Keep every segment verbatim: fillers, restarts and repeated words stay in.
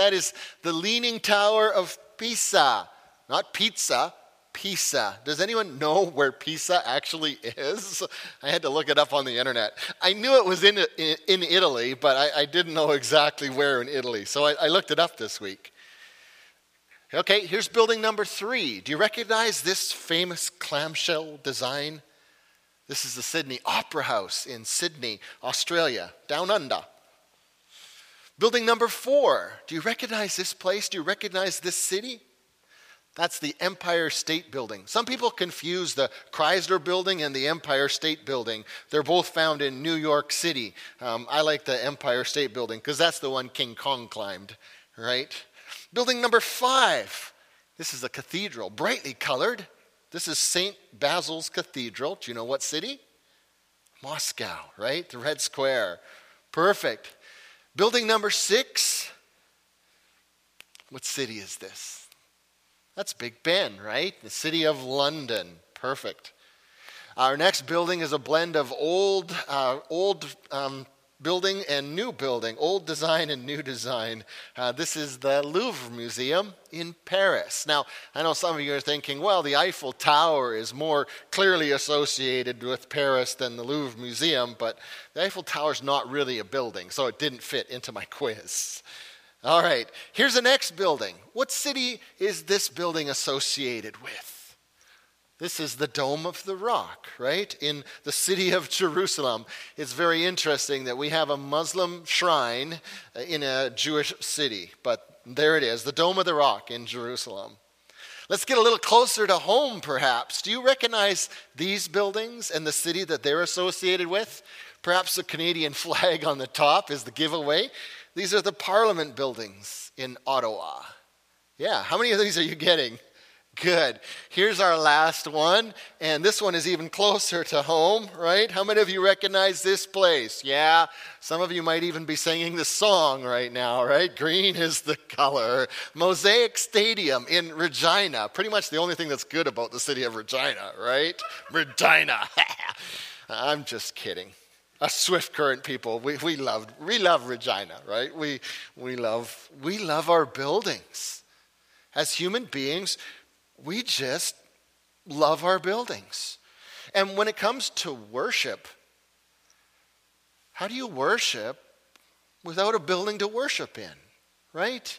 That is the Leaning Tower of Pisa. Not pizza, Pisa. Does anyone know where Pisa actually is? I had to look it up on the internet. I knew it was in in, in Italy, but I, I didn't know exactly where in Italy. So I, I looked it up this week. Okay, here's building number three. Do you recognize this famous clamshell design? This is the Sydney Opera House in Sydney, Australia, down under. Building number four. Do you recognize this place? Do you recognize this city? That's the Empire State Building. Some people confuse the Chrysler Building and the Empire State Building. They're both found in New York City. Um, I like the Empire State Building because that's the one King Kong climbed, right? Building number five, this is a cathedral, brightly colored. This is Saint Basil's Cathedral. Do you know what city? Moscow, right? The Red Square. Perfect. Building number six, what city is this? That's Big Ben, right? The city of London. Perfect. Our next building is a blend of old, uh, old, um, building and new building, old design and new design. Uh, this is the Louvre Museum in Paris. Now, I know some of you are thinking, well, the Eiffel Tower is more clearly associated with Paris than the Louvre Museum, but the Eiffel Tower is not really a building, so it didn't fit into my quiz. All right, here's the next building. What city is this building associated with? This is the Dome of the Rock, right? In the city of Jerusalem. It's very interesting that we have a Muslim shrine in a Jewish city. But there it is, the Dome of the Rock in Jerusalem. Let's get a little closer to home, perhaps. Do you recognize these buildings and the city that they're associated with? Perhaps the Canadian flag on the top is the giveaway. These are the Parliament buildings in Ottawa. Yeah, how many of these are you getting? Good. Here's our last one, and this one is even closer to home, right? How many of you recognize this place? Yeah, some of you might even be singing the song right now, right? Green is the color. Mosaic Stadium in Regina. Pretty much the only thing that's good about the city of Regina, right? Regina. I'm just kidding. Us Swift Current people, we we love we love Regina, right? We we love we love our buildings. As human beings, we just love our buildings. And when it comes to worship, how do you worship without a building to worship in, right?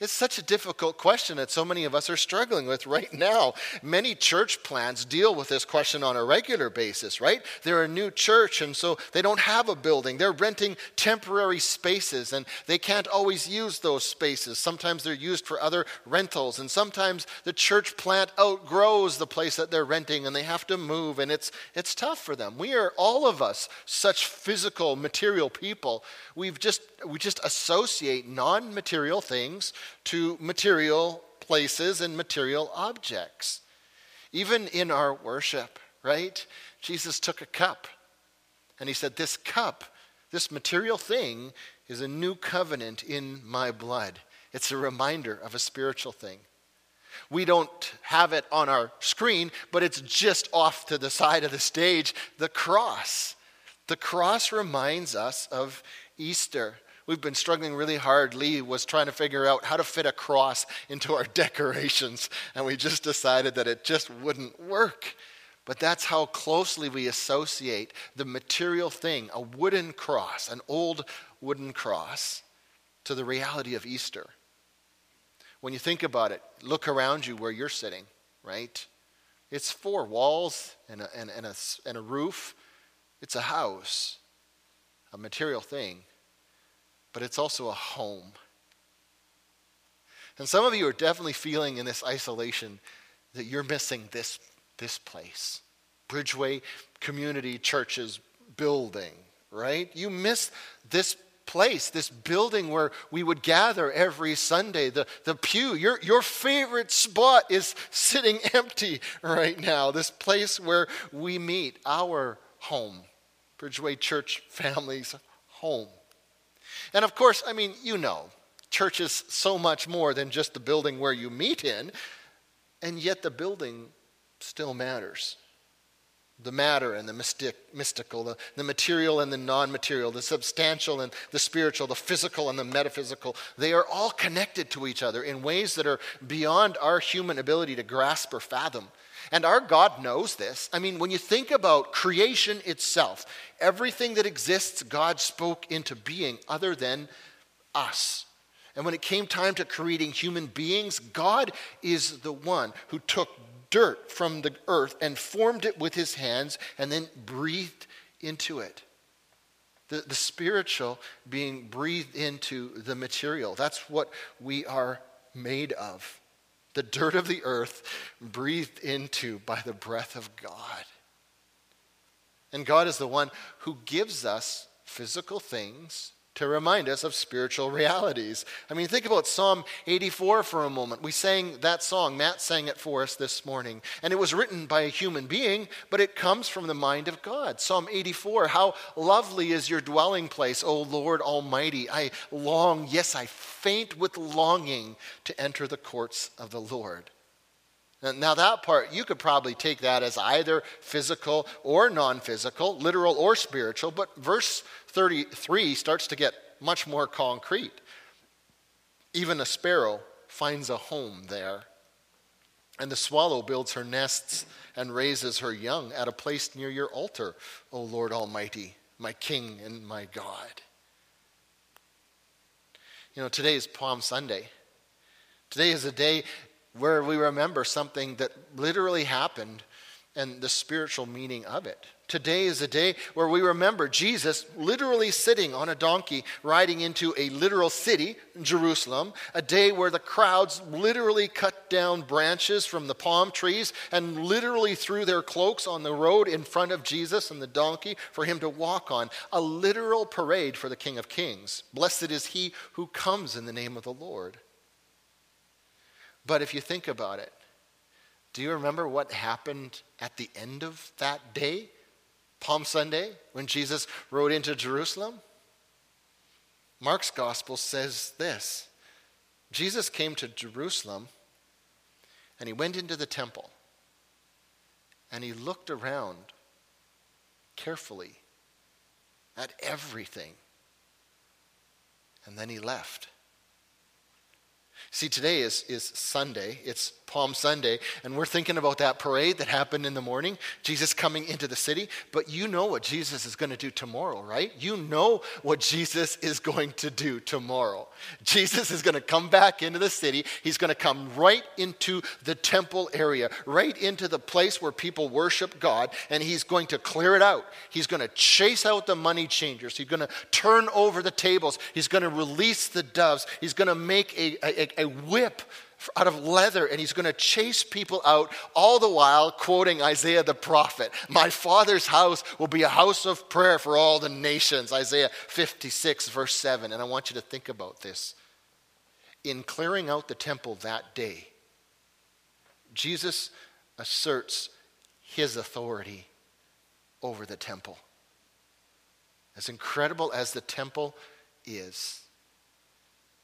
It's such a difficult question that so many of us are struggling with right now. Many church plants deal with this question on a regular basis, right? They're a new church, and so they don't have a building. They're renting temporary spaces, and they can't always use those spaces. Sometimes they're used for other rentals, and sometimes the church plant outgrows the place that they're renting, and they have to move, and it's it's tough for them. We are, all of us, such physical, material people. We've just we just associate non-material things to material places and material objects. Even in our worship, right? Jesus took a cup and he said, this cup, this material thing is a new covenant in my blood. It's a reminder of a spiritual thing. We don't have it on our screen, but it's just off to the side of the stage, the cross. The cross reminds us of Easter. We've been struggling really hard. Lee was trying to figure out how to fit a cross into our decorations, and we just decided that it just wouldn't work. But that's how closely we associate the material thing, a wooden cross, an old wooden cross, to the reality of Easter. When you think about it, look around you where you're sitting, right? It's four walls and a, and, and a, and a roof. It's a house, a material thing. But it's also a home. And some of you are definitely feeling in this isolation that you're missing this, this place. Bridgeway Community Church's building, right? You miss this place, this building where we would gather every Sunday, the, the pew. Your, your favorite spot is sitting empty right now. This place where we meet, our home. Bridgeway Church family's home. And of course, I mean, you know, church is so much more than just the building where you meet in, and yet the building still matters. the matter and the mystic, mystical, the, the material and the non-material, the substantial and the spiritual, the physical and the metaphysical, they are all connected to each other in ways that are beyond our human ability to grasp or fathom. And our God knows this. I mean, when you think about creation itself, everything that exists, God spoke into being other than us. And when it came time to creating human beings, God is the one who took dirt from the earth and formed it with his hands and then breathed into it. The, the spiritual being breathed into the material. That's what we are made of. The dirt of the earth breathed into by the breath of God. And God is the one who gives us physical things to remind us of spiritual realities. I mean, think about Psalm eighty-four for a moment. We sang that song. Matt sang it for us this morning. And it was written by a human being, but it comes from the mind of God. Psalm eighty-four, how lovely is your dwelling place, O Lord Almighty. I long, yes, I faint with longing to enter the courts of the Lord. Now that part, you could probably take that as either physical or non-physical, literal or spiritual, but verse thirty-three starts to get much more concrete. Even a sparrow finds a home there, and the swallow builds her nests and raises her young at a place near your altar, O Lord Almighty, my King and my God. You know, today is Palm Sunday. Today is a day where we remember something that literally happened and the spiritual meaning of it. Today is a day where we remember Jesus literally sitting on a donkey, riding into a literal city, Jerusalem, a day where the crowds literally cut down branches from the palm trees and literally threw their cloaks on the road in front of Jesus and the donkey for him to walk on, a literal parade for the King of Kings. Blessed is he who comes in the name of the Lord. But if you think about it, do you remember what happened at the end of that day, Palm Sunday, when Jesus rode into Jerusalem? Mark's gospel says this. Jesus came to Jerusalem and he went into the temple and he looked around carefully at everything and then he left. See, today is, is Sunday. It's Palm Sunday, and we're thinking about that parade that happened in the morning, Jesus coming into the city. But you know what Jesus is going to do tomorrow, right? You know what Jesus is going to do tomorrow. Jesus is going to come back into the city. He's going to come right into the temple area, right into the place where people worship God, and he's going to clear it out. He's going to chase out the money changers. He's going to turn over the tables. He's going to release the doves. He's going to make a, a, a A whip out of leather, and he's going to chase people out, all the while quoting Isaiah the prophet. My Father's house will be a house of prayer for all the nations, Isaiah fifty-six, verse seven. And I want you to think about this. In clearing out the temple that day, Jesus asserts his authority over the temple. As incredible as the temple is,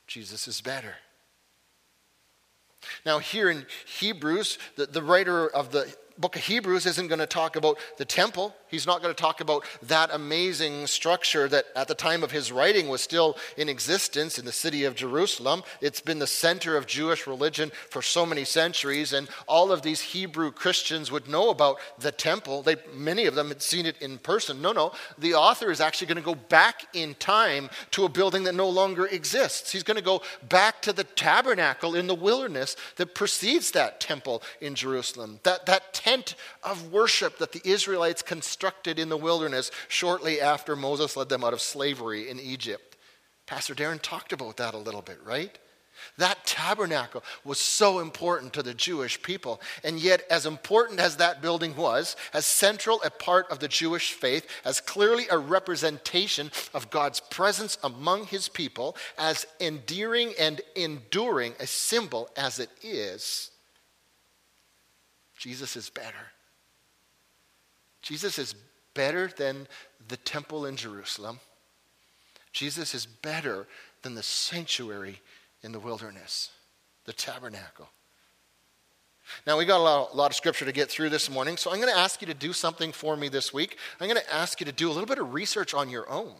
Jesus is better. Now here in Hebrews, the, the writer of the book of Hebrews isn't going to talk about the temple. He's not going to talk about that amazing structure that at the time of his writing was still in existence in the city of Jerusalem. It's been the center of Jewish religion for so many centuries, and all of these Hebrew Christians would know about the temple. They, many of them had seen it in person. No, no, the author is actually going to go back in time to a building that no longer exists. He's going to go back to the tabernacle in the wilderness that precedes that temple in Jerusalem, that, that tent of worship that the Israelites constructed Constructed in the wilderness shortly after Moses led them out of slavery in Egypt. Pastor Darren talked about that a little bit, right? That tabernacle was so important to the Jewish people, and yet as important as that building was, as central a part of the Jewish faith, as clearly a representation of God's presence among his people, as endearing and enduring a symbol as it is, Jesus is better. Jesus is better than the temple in Jerusalem. Jesus is better than the sanctuary in the wilderness, the tabernacle. Now, we got a lot, a lot of scripture to get through this morning, so I'm going to ask you to do something for me this week. I'm going to ask you to do a little bit of research on your own,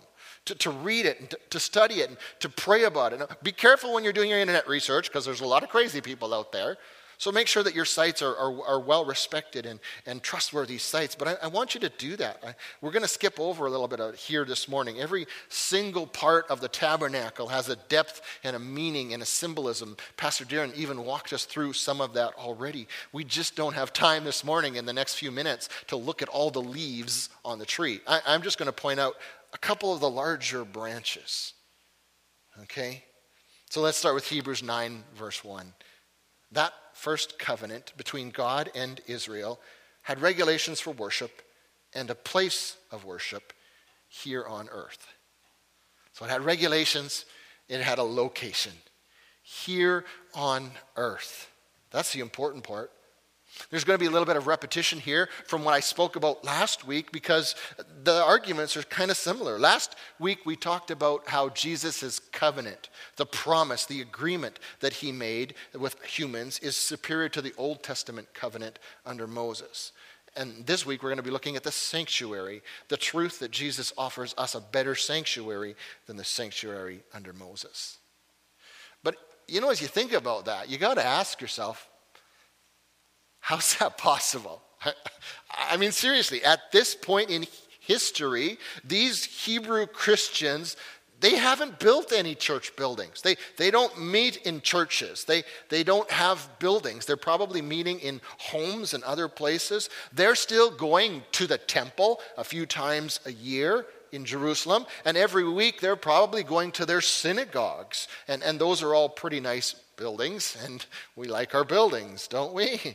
to, to read it, and to, to study it, and to pray about it. Now, be careful when you're doing your internet research, because there's a lot of crazy people out there. So make sure that your sites are, are, are well-respected and, and trustworthy sites. But I, I want you to do that. I, we're going to skip over a little bit of here this morning. Every single part of the tabernacle has a depth and a meaning and a symbolism. Pastor Darren even walked us through some of that already. We just don't have time this morning in the next few minutes to look at all the leaves on the tree. I, I'm just going to point out a couple of the larger branches. Okay? So let's start with Hebrews nine, verse one. That first covenant between God and Israel had regulations for worship and a place of worship here on earth. So it had regulations, it had a location here on earth. That's the important part. There's going to be a little bit of repetition here from what I spoke about last week, because the arguments are kind of similar. Last week we talked about how Jesus' covenant, the promise, the agreement that he made with humans is superior to the Old Testament covenant under Moses. And this week we're going to be looking at the sanctuary, the truth that Jesus offers us a better sanctuary than the sanctuary under Moses. But, you know, as you think about that, you got to ask yourself, how's that possible? I mean, seriously, at this point in history, these Hebrew Christians, they haven't built any church buildings. They they don't meet in churches. They, they don't have buildings. They're probably meeting in homes and other places. They're still going to the temple a few times a year in Jerusalem, and every week they're probably going to their synagogues, and, and those are all pretty nice buildings, and we like our buildings, don't we?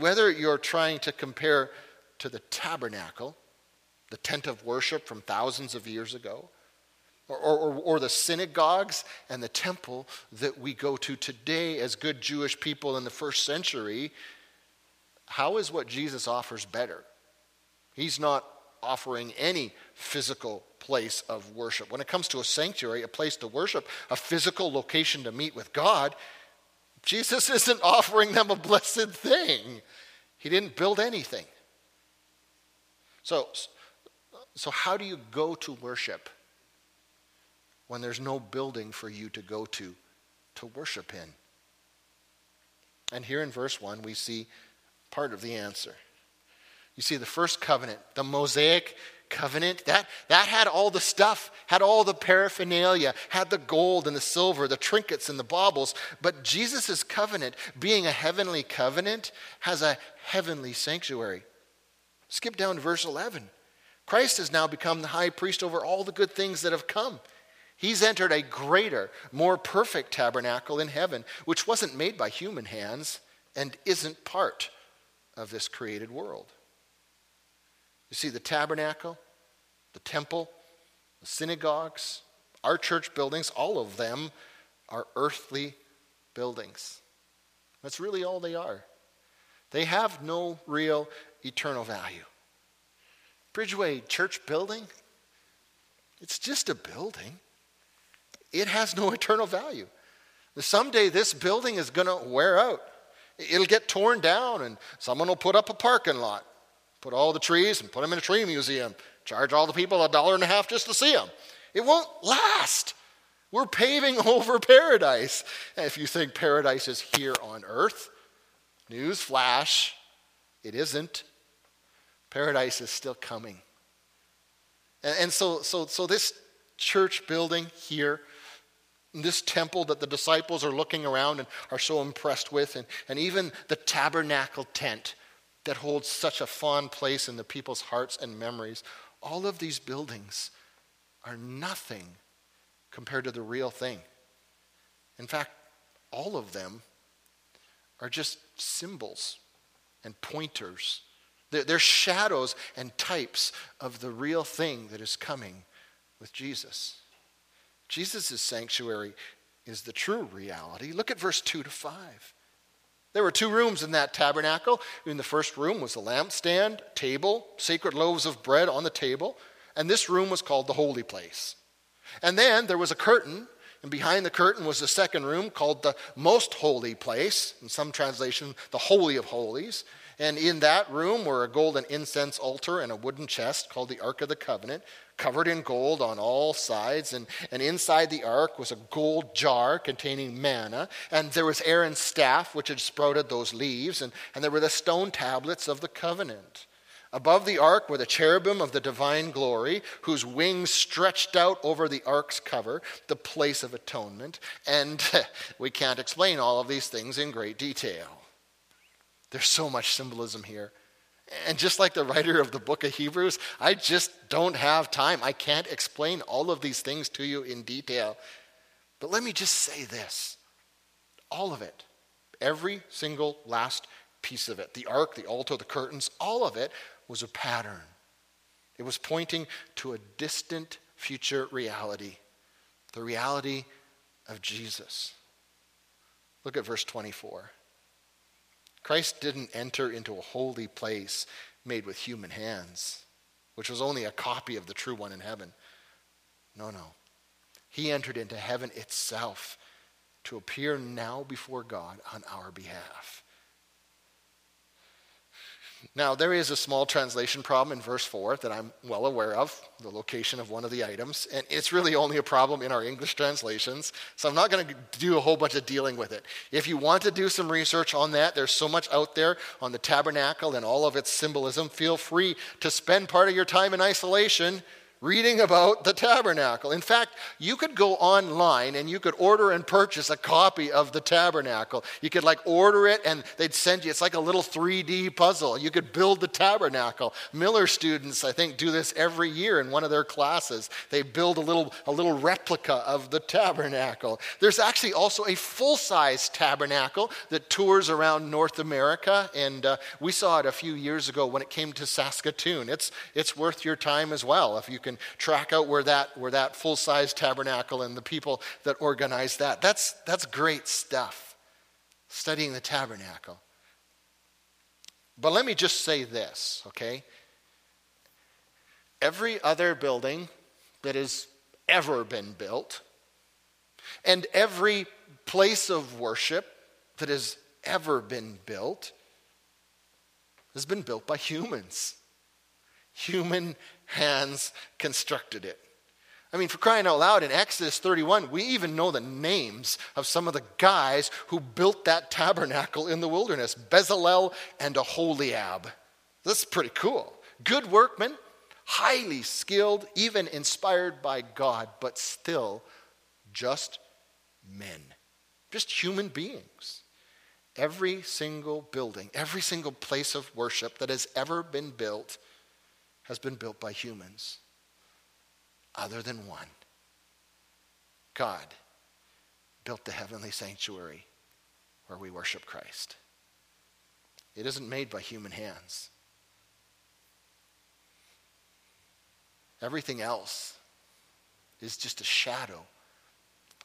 Whether you're trying to compare to the tabernacle, the tent of worship from thousands of years ago, or, or, or the synagogues and the temple that we go to today as good Jewish people in the first century, how is what Jesus offers better? He's not offering any physical place of worship. When it comes to a sanctuary, a place to worship, a physical location to meet with God, Jesus isn't offering them a blessed thing. He didn't build anything. So, so how do you go to worship when there's no building for you to go to to worship in? And here in verse one, we see part of the answer. You see, the first covenant, the Mosaic covenant, that, that had all the stuff, had all the paraphernalia, had the gold and the silver, the trinkets and the baubles. But Jesus' covenant, being a heavenly covenant, has a heavenly sanctuary. Skip down to verse eleven. Christ has now become the high priest over all the good things that have come. He's entered a greater, more perfect tabernacle in heaven, which wasn't made by human hands and isn't part of this created world. You see, the tabernacle, the temple, the synagogues, our church buildings, all of them are earthly buildings. That's really all they are. They have no real eternal value. Bridgeway Church Building, it's just a building. It has no eternal value. Someday this building is going to wear out. It'll get torn down and someone will put up a parking lot. Put all the trees and put them in a tree museum. Charge all the people a dollar and a half just to see them. It won't last. We're paving over paradise. And if you think paradise is here on earth, news flash, it isn't. Paradise is still coming. And, and so, so, so this church building here, this temple that the disciples are looking around and are so impressed with, and, and even the tabernacle tent that holds such a fond place in the people's hearts and memories. All of these buildings are nothing compared to the real thing. In fact, all of them are just symbols and pointers. They're, they're shadows and types of the real thing that is coming with Jesus. Jesus' sanctuary is the true reality. Look at verse two to five. There were two rooms in that tabernacle. In the first room was the lampstand, table, sacred loaves of bread on the table, and this room was called the holy place. And then there was a curtain, And behind the curtain was a second room called the Most Holy Place, in some translation, the Holy of Holies. And in that room were a golden incense altar and a wooden chest called the Ark of the Covenant, covered in gold on all sides. And, and inside the ark was a gold jar containing manna. And there was Aaron's staff, which had sprouted those leaves. And, and there were the stone tablets of the covenant. Above the ark were the cherubim of the divine glory, whose wings stretched out over the ark's cover, the place of atonement. And we can't explain all of these things in great detail. There's so much symbolism here. And just like the writer of the book of Hebrews, I just don't have time. I can't explain all of these things to you in detail. But let me just say this. All of it, every single last piece of it, the ark, the altar, the curtains, all of it was a pattern. It was pointing to a distant future reality, the reality of Jesus. Look at verse twenty-four. Christ didn't enter into a holy place made with human hands, which was only a copy of the true one in heaven. No, no. He entered into heaven itself to appear now before God on our behalf. Now, there is a small translation problem in verse four that I'm well aware of, the location of one of the items, and it's really only a problem in our English translations, so I'm not going to do a whole bunch of dealing with it. If you want to do some research on that, there's so much out there on the tabernacle and all of its symbolism. Feel free to spend part of your time in isolation reading about the tabernacle. In fact, you could go online and you could order and purchase a copy of the tabernacle. You could like order it and they'd send you, it's like a little three D puzzle. You could build the tabernacle. Miller students, I think, do this every year in one of their classes. They build a little, a little replica of the tabernacle. There's actually also a full-size tabernacle that tours around North America, and uh, we saw it a few years ago when it came to Saskatoon. It's, it's worth your time as well if you can track out where that where that full-size tabernacle and the people that organize that. That's that's great stuff, studying the tabernacle. But let me just say this, okay? Every other building that has ever been built and every place of worship that has ever been built has been built by humans. Human hands constructed it. I mean, for crying out loud, in Exodus thirty-one, we even know the names of some of the guys who built that tabernacle in the wilderness, Bezalel and Aholiab. That's pretty cool. Good workmen, highly skilled, even inspired by God, but still just men, just human beings. Every single building, every single place of worship that has ever been built has been built by humans, other than one. God built the heavenly sanctuary where we worship Christ. It isn't made by human hands. Everything else is just a shadow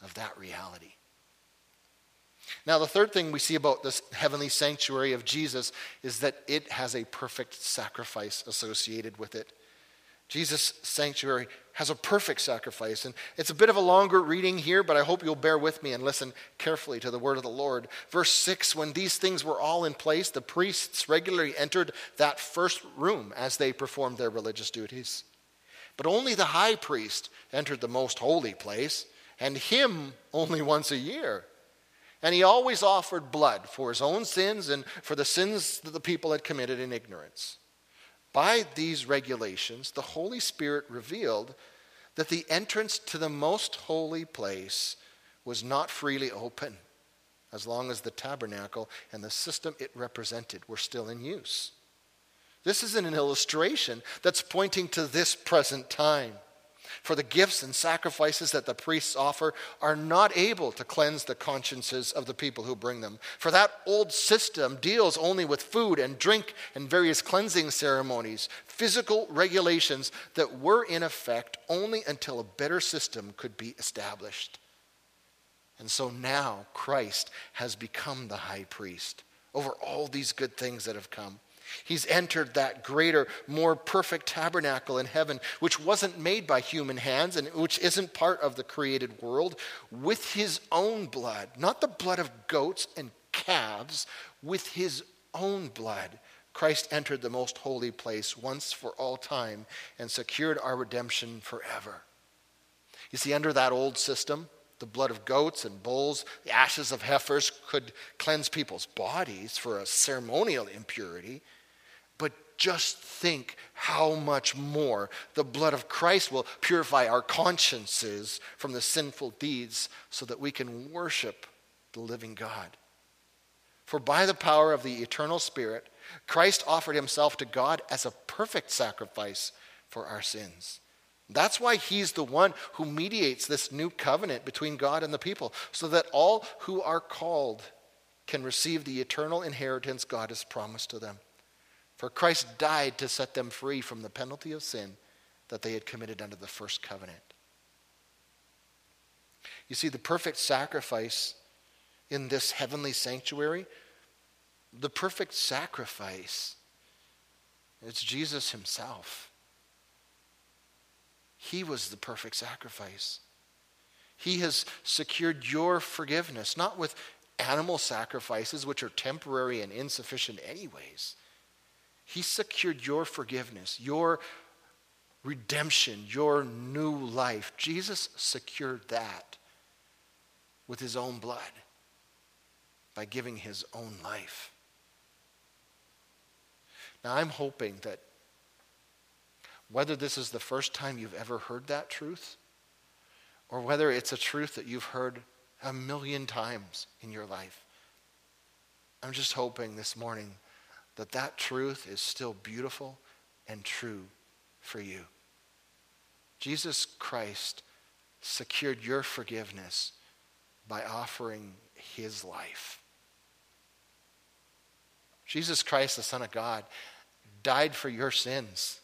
of that reality. Now, the third thing we see about this heavenly sanctuary of Jesus is that it has a perfect sacrifice associated with it. Jesus' sanctuary has a perfect sacrifice. And it's a bit of a longer reading here, but I hope you'll bear with me and listen carefully to the word of the Lord. Verse six, when these things were all in place, the priests regularly entered that first room as they performed their religious duties. But only the high priest entered the most holy place, and him only once a year. And he always offered blood for his own sins and for the sins that the people had committed in ignorance. By these regulations, the Holy Spirit revealed that the entrance to the most holy place was not freely open, as long as the tabernacle and the system it represented were still in use. This is an illustration that's pointing to this present time. For the gifts and sacrifices that the priests offer are not able to cleanse the consciences of the people who bring them. For that old system deals only with food and drink and various cleansing ceremonies, physical regulations that were in effect only until a better system could be established. And so now Christ has become the high priest over all these good things that have come. He's entered that greater, more perfect tabernacle in heaven, which wasn't made by human hands and which isn't part of the created world, with his own blood, not the blood of goats and calves, with his own blood. Christ entered the most holy place once for all time and secured our redemption forever. You see, under that old system, the blood of goats and bulls, the ashes of heifers could cleanse people's bodies for a ceremonial impurity. But just think how much more the blood of Christ will purify our consciences from the sinful deeds so that we can worship the living God. For by the power of the eternal Spirit, Christ offered himself to God as a perfect sacrifice for our sins. That's why he's the one who mediates this new covenant between God and the people, so that all who are called can receive the eternal inheritance God has promised to them. For Christ died to set them free from the penalty of sin that they had committed under the first covenant. You see, the perfect sacrifice in this heavenly sanctuary, the perfect sacrifice, it's Jesus himself. He was the perfect sacrifice. He has secured your forgiveness, not with animal sacrifices, which are temporary and insufficient anyways. He secured your forgiveness, your redemption, your new life. Jesus secured that with his own blood by giving his own life. Now, I'm hoping that whether this is the first time you've ever heard that truth, or whether it's a truth that you've heard a million times in your life, I'm just hoping this morning that that truth is still beautiful and true for you. Jesus Christ secured your forgiveness by offering his life. Jesus Christ, the Son of God, died for your sins.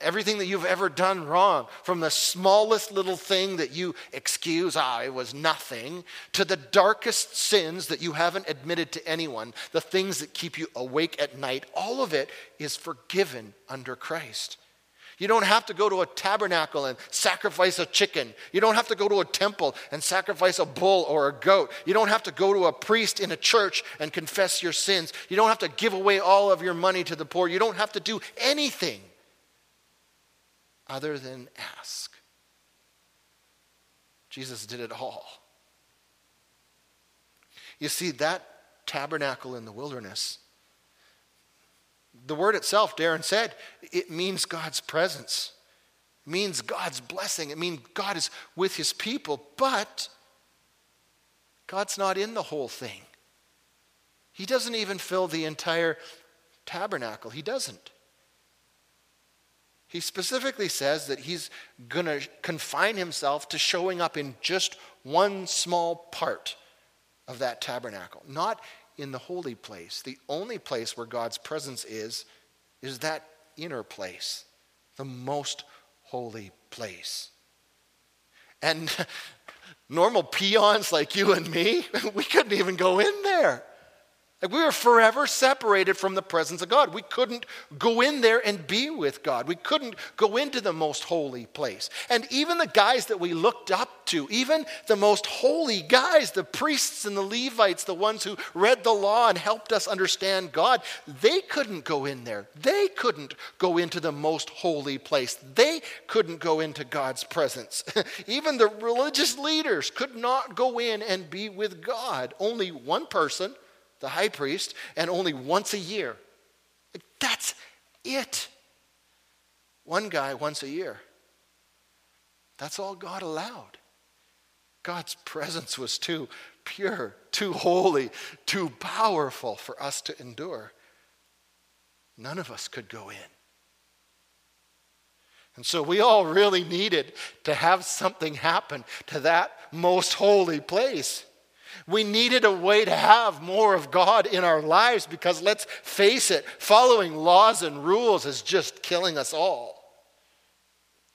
Everything that you've ever done wrong, from the smallest little thing that you excuse, ah, it was nothing, to the darkest sins that you haven't admitted to anyone, the things that keep you awake at night, all of it is forgiven under Christ. You don't have to go to a tabernacle and sacrifice a chicken. You don't have to go to a temple and sacrifice a bull or a goat. You don't have to go to a priest in a church and confess your sins. You don't have to give away all of your money to the poor. You don't have to do anything other than ask. Jesus did it all. You see, that tabernacle in the wilderness, the word itself, Darren said, it means God's presence. It means God's blessing. It means God is with his people, but God's not in the whole thing. He doesn't even fill the entire tabernacle. He doesn't. He specifically says that he's going to confine himself to showing up in just one small part of that tabernacle, not in the holy place. The only place where God's presence is, is that inner place, the most holy place. And normal peons like you and me, we couldn't even go in there. Like, we were forever separated from the presence of God. We couldn't go in there and be with God. We couldn't go into the most holy place. And even the guys that we looked up to, even the most holy guys, the priests and the Levites, the ones who read the law and helped us understand God, they couldn't go in there. They couldn't go into the most holy place. They couldn't go into God's presence. Even the religious leaders could not go in and be with God. Only one person, the high priest, and only once a year. Like, that's it. One guy once a year. That's all God allowed. God's presence was too pure, too holy, too powerful for us to endure. None of us could go in. And so we all really needed to have something happen to that most holy place. We needed a way to have more of God in our lives, because let's face it, following laws and rules is just killing us all.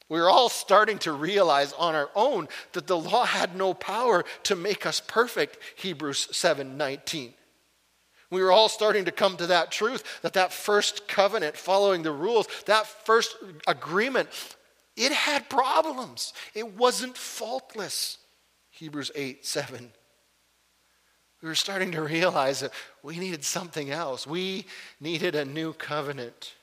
We're all starting to realize on our own that the law had no power to make us perfect, Hebrews seven nineteen. We were all starting to come to that truth, that that first covenant following the rules, that first agreement, it had problems. It wasn't faultless. Hebrews eight, seven. We were starting to realize that we needed something else. We needed a new covenant.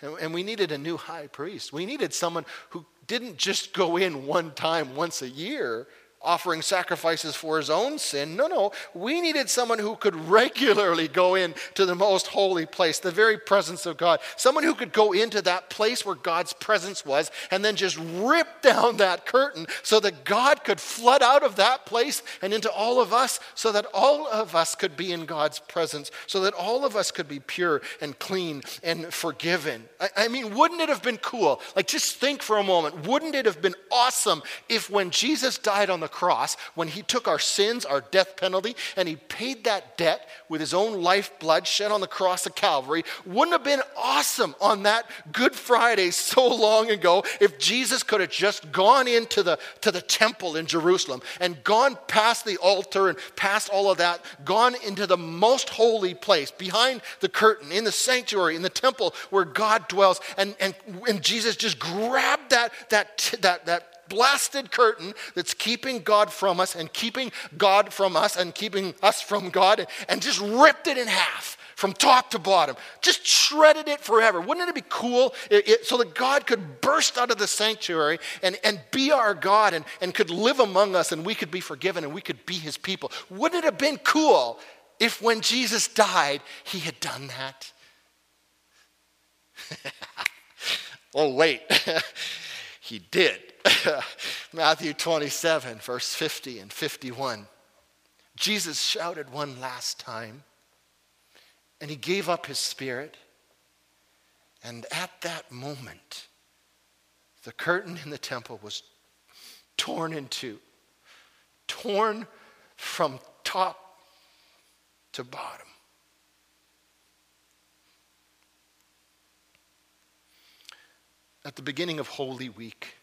And, and we needed a new high priest. We needed someone who didn't just go in one time, once a year, offering sacrifices for his own sin. No, no. We needed someone who could regularly go in to the most holy place, the very presence of God. Someone who could go into that place where God's presence was and then just rip down that curtain so that God could flood out of that place and into all of us, so that all of us could be in God's presence, so that all of us could be pure and clean and forgiven. I, I mean, wouldn't it have been cool? Like, just think for a moment. Wouldn't it have been awesome if when Jesus died on the cross, when he took our sins, our death penalty, and he paid that debt with his own lifeblood shed on the cross of Calvary, wouldn't have been awesome on that Good Friday so long ago if Jesus could have just gone into the to the temple in Jerusalem and gone past the altar and past all of that, gone into the most holy place, behind the curtain, in the sanctuary, in the temple where God dwells, and and, and Jesus just grabbed that that that that blasted curtain that's keeping God from us and keeping God from us and keeping us from God, and just ripped it in half from top to bottom, just shredded it forever. Wouldn't it be cool it, it, so that God could burst out of the sanctuary and, and be our God and, and could live among us, and we could be forgiven and we could be his people? Wouldn't it have been cool if when Jesus died, he had done that? Oh, wait. He did. Matthew twenty-seven, verse fifty and fifty-one. Jesus shouted one last time, and he gave up his spirit. And at that moment, the curtain in the temple was torn in two, torn from top to bottom. At the beginning of Holy Week,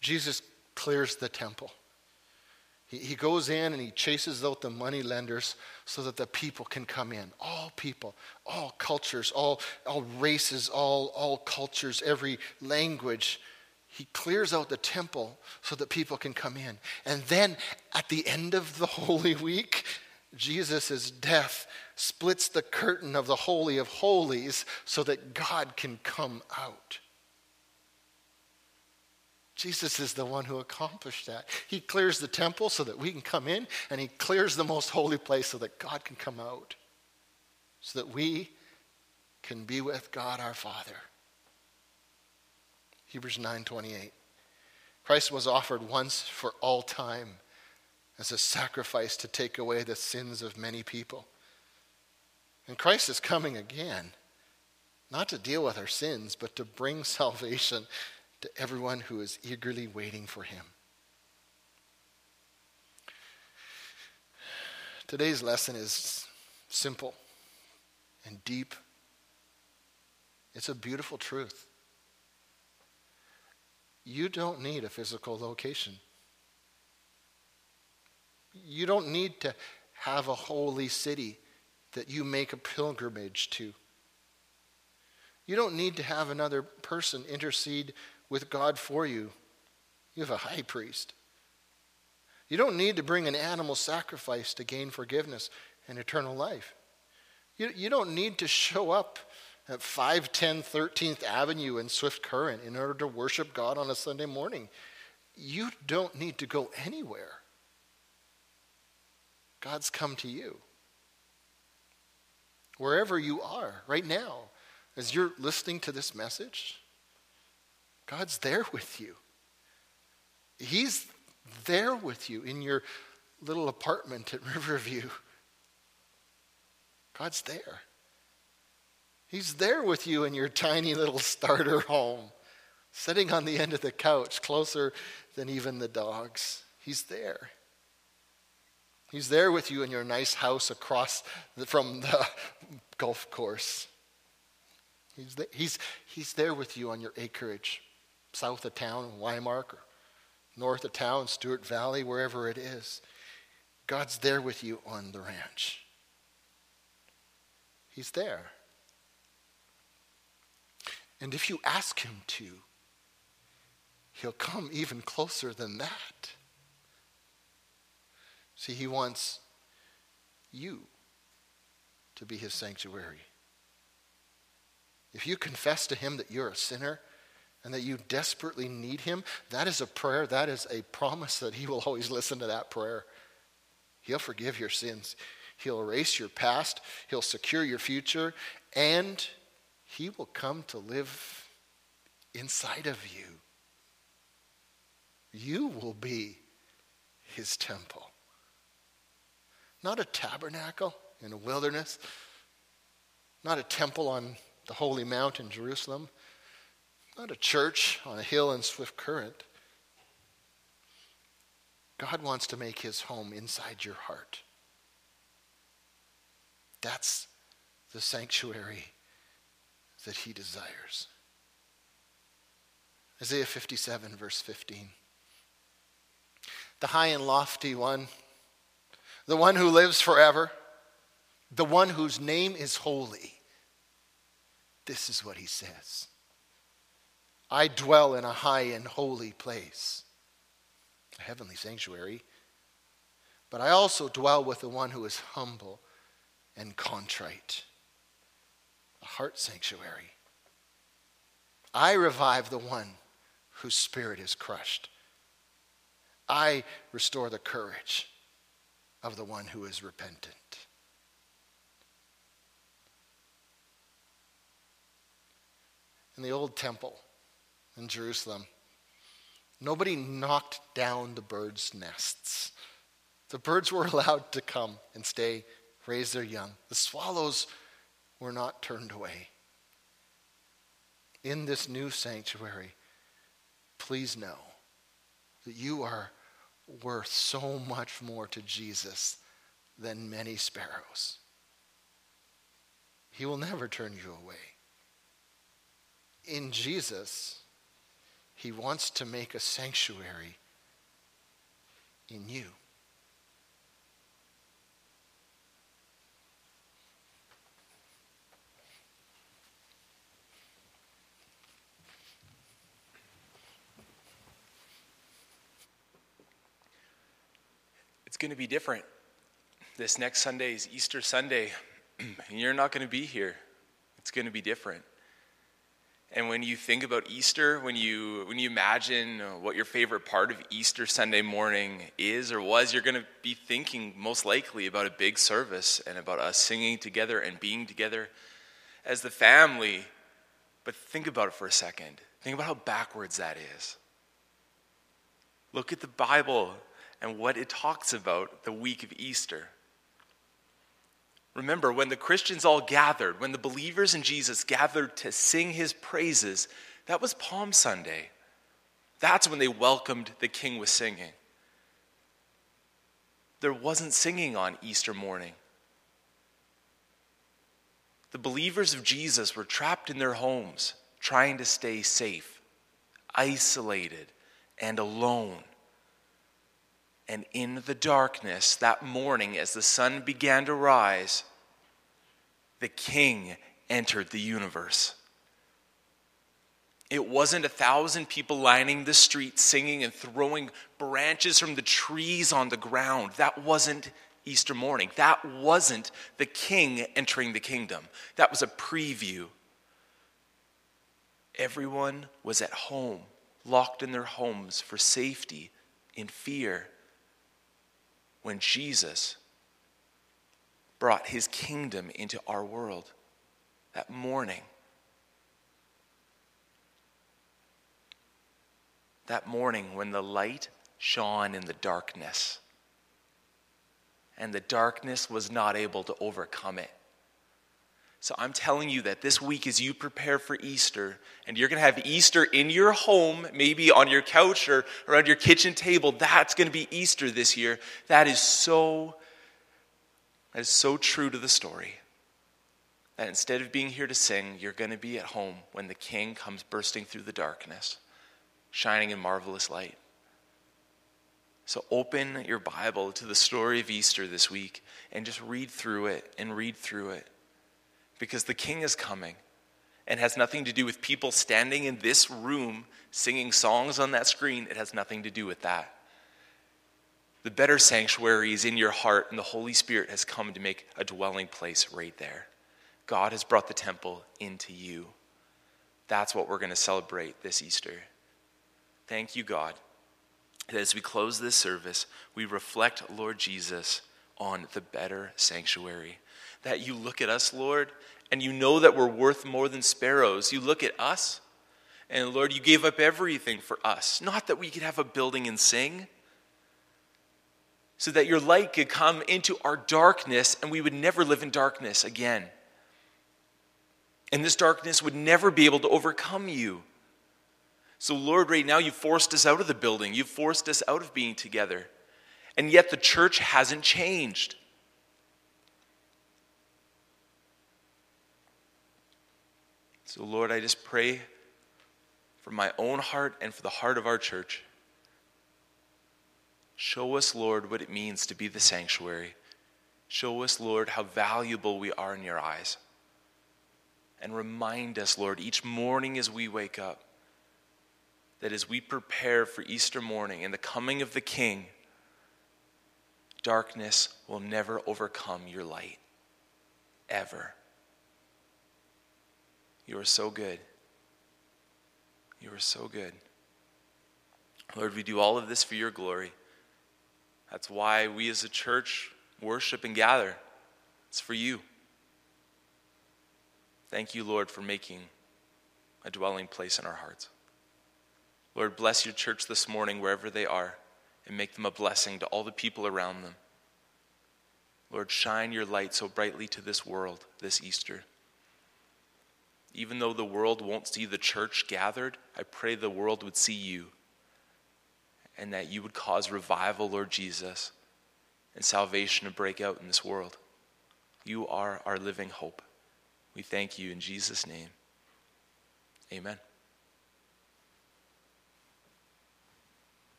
Jesus clears the temple. He, he goes in and he chases out the money lenders so that the people can come in. All people, all cultures, all, all races, all, all cultures, every language. He clears out the temple so that people can come in. And then at the end of the Holy Week, Jesus' death splits the curtain of the Holy of Holies so that God can come out. Jesus is the one who accomplished that. He clears the temple so that we can come in, and he clears the most holy place so that God can come out, so that we can be with God our Father. Hebrews nine twenty-eight. Christ was offered once for all time as a sacrifice to take away the sins of many people. And Christ is coming again, not to deal with our sins, but to bring salvation to everyone who is eagerly waiting for him. Today's lesson is simple and deep. It's a beautiful truth. You don't need a physical location. You don't need to have a holy city that you make a pilgrimage to. You don't need to have another person intercede with God for you. You have a high priest. You don't need to bring an animal sacrifice to gain forgiveness and eternal life. You, you don't need to show up at five ten thirteenth Avenue in Swift Current in order to worship God on a Sunday morning. You don't need to go anywhere. God's come to you. Wherever you are right now, as you're listening to this message, God's there with you. He's there with you in your little apartment at Riverview. God's there. He's there with you in your tiny little starter home, sitting on the end of the couch, closer than even the dogs. He's there. He's there with you in your nice house across the, from the golf course. He's there, he's, he's there with you on your acreage, south of town, Waymark, or north of town, Stewart Valley, wherever it is. God's there with you on the ranch. He's there. And if you ask him to, he'll come even closer than that. See, he wants you to be his sanctuary. If you confess to him that you're a sinner and that you desperately need him, that is a prayer, that is a promise that he will always listen to that prayer. He'll forgive your sins. He'll erase your past. He'll secure your future. And he will come to live inside of you. You will be his temple. Not a tabernacle in a wilderness. Not a temple on the holy mount in Jerusalem. Not a church on a hill in Swift Current. God wants to make his home inside your heart. That's the sanctuary that he desires. Isaiah fifty-seven, verse fifteen. The high and lofty one, the one who lives forever, the one whose name is holy. This is what he says. I dwell in a high and holy place, a heavenly sanctuary, but I also dwell with the one who is humble and contrite, a heart sanctuary. I revive the one whose spirit is crushed. I restore the courage of the one who is repentant. In the old temple in Jerusalem, nobody knocked down the birds' nests. The birds were allowed to come and stay, raise their young. The swallows were not turned away. In this new sanctuary, please know that you are worth so much more to Jesus than many sparrows. He will never turn you away. In Jesus, he wants to make a sanctuary in you. It's going to be different. This next Sunday is Easter Sunday, and you're not going to be here. It's going to be different. And when you think about Easter, when you when you imagine what your favorite part of Easter Sunday morning is or was, you're going to be thinking most likely about a big service and about us singing together and being together as the family. But think about it for a second. Think about how backwards that is. Look at the Bible and what it talks about the week of Easter. Remember, when the Christians all gathered, when the believers in Jesus gathered to sing his praises, that was Palm Sunday. That's when they welcomed the King with singing. There wasn't singing on Easter morning. The believers of Jesus were trapped in their homes, trying to stay safe, isolated, and alone. And in the darkness that morning, as the sun began to rise, the King entered the universe. It wasn't a thousand people lining the streets singing and throwing branches from the trees on the ground. That wasn't Easter morning. That wasn't the King entering the kingdom. That was a preview. Everyone was at home, locked in their homes for safety, in fear, when Jesus brought his kingdom into our world that morning. That morning when the light shone in the darkness, and the darkness was not able to overcome it. So I'm telling you that this week, as you prepare for Easter, and you're going to have Easter in your home, maybe on your couch or around your kitchen table, that's going to be Easter this year. That is so, that is so true to the story. That instead of being here to sing, you're going to be at home when the King comes bursting through the darkness, shining in marvelous light. So open your Bible to the story of Easter this week and just read through it and read through it. because the king is coming and has nothing to do with people standing in this room singing songs on that screen. It has nothing to do with that. The better sanctuary is in your heart, and the Holy Spirit has come to make a dwelling place right there. God has brought the temple into you. That's what we're going to celebrate this Easter. Thank you, God, that as we close this service, we reflect, Lord Jesus, on the better sanctuary. That you look at us, Lord, and you know that we're worth more than sparrows. You look at us, and Lord, you gave up everything for us. Not that we could have a building and sing, so that your light could come into our darkness and we would never live in darkness again. And this darkness would never be able to overcome you. So Lord, right now you've forced us out of the building. You've forced us out of being together. And yet the church hasn't changed. So Lord, I just pray for my own heart and for the heart of our church. Show us, Lord, what it means to be the sanctuary. Show us, Lord, how valuable we are in your eyes. And remind us, Lord, each morning as we wake up, that as we prepare for Easter morning and the coming of the King, darkness will never overcome your light, ever. You are so good. You are so good. Lord, we do all of this for your glory. That's why we as a church worship and gather. It's for you. Thank you, Lord, for making a dwelling place in our hearts. Lord, bless your church this morning wherever they are and make them a blessing to all the people around them. Lord, shine your light so brightly to this world this Easter. Even though the world won't see the church gathered, I pray the world would see you. And that you would cause revival, Lord Jesus, and salvation to break out in this world. You are our living hope. We thank you in Jesus' name. Amen.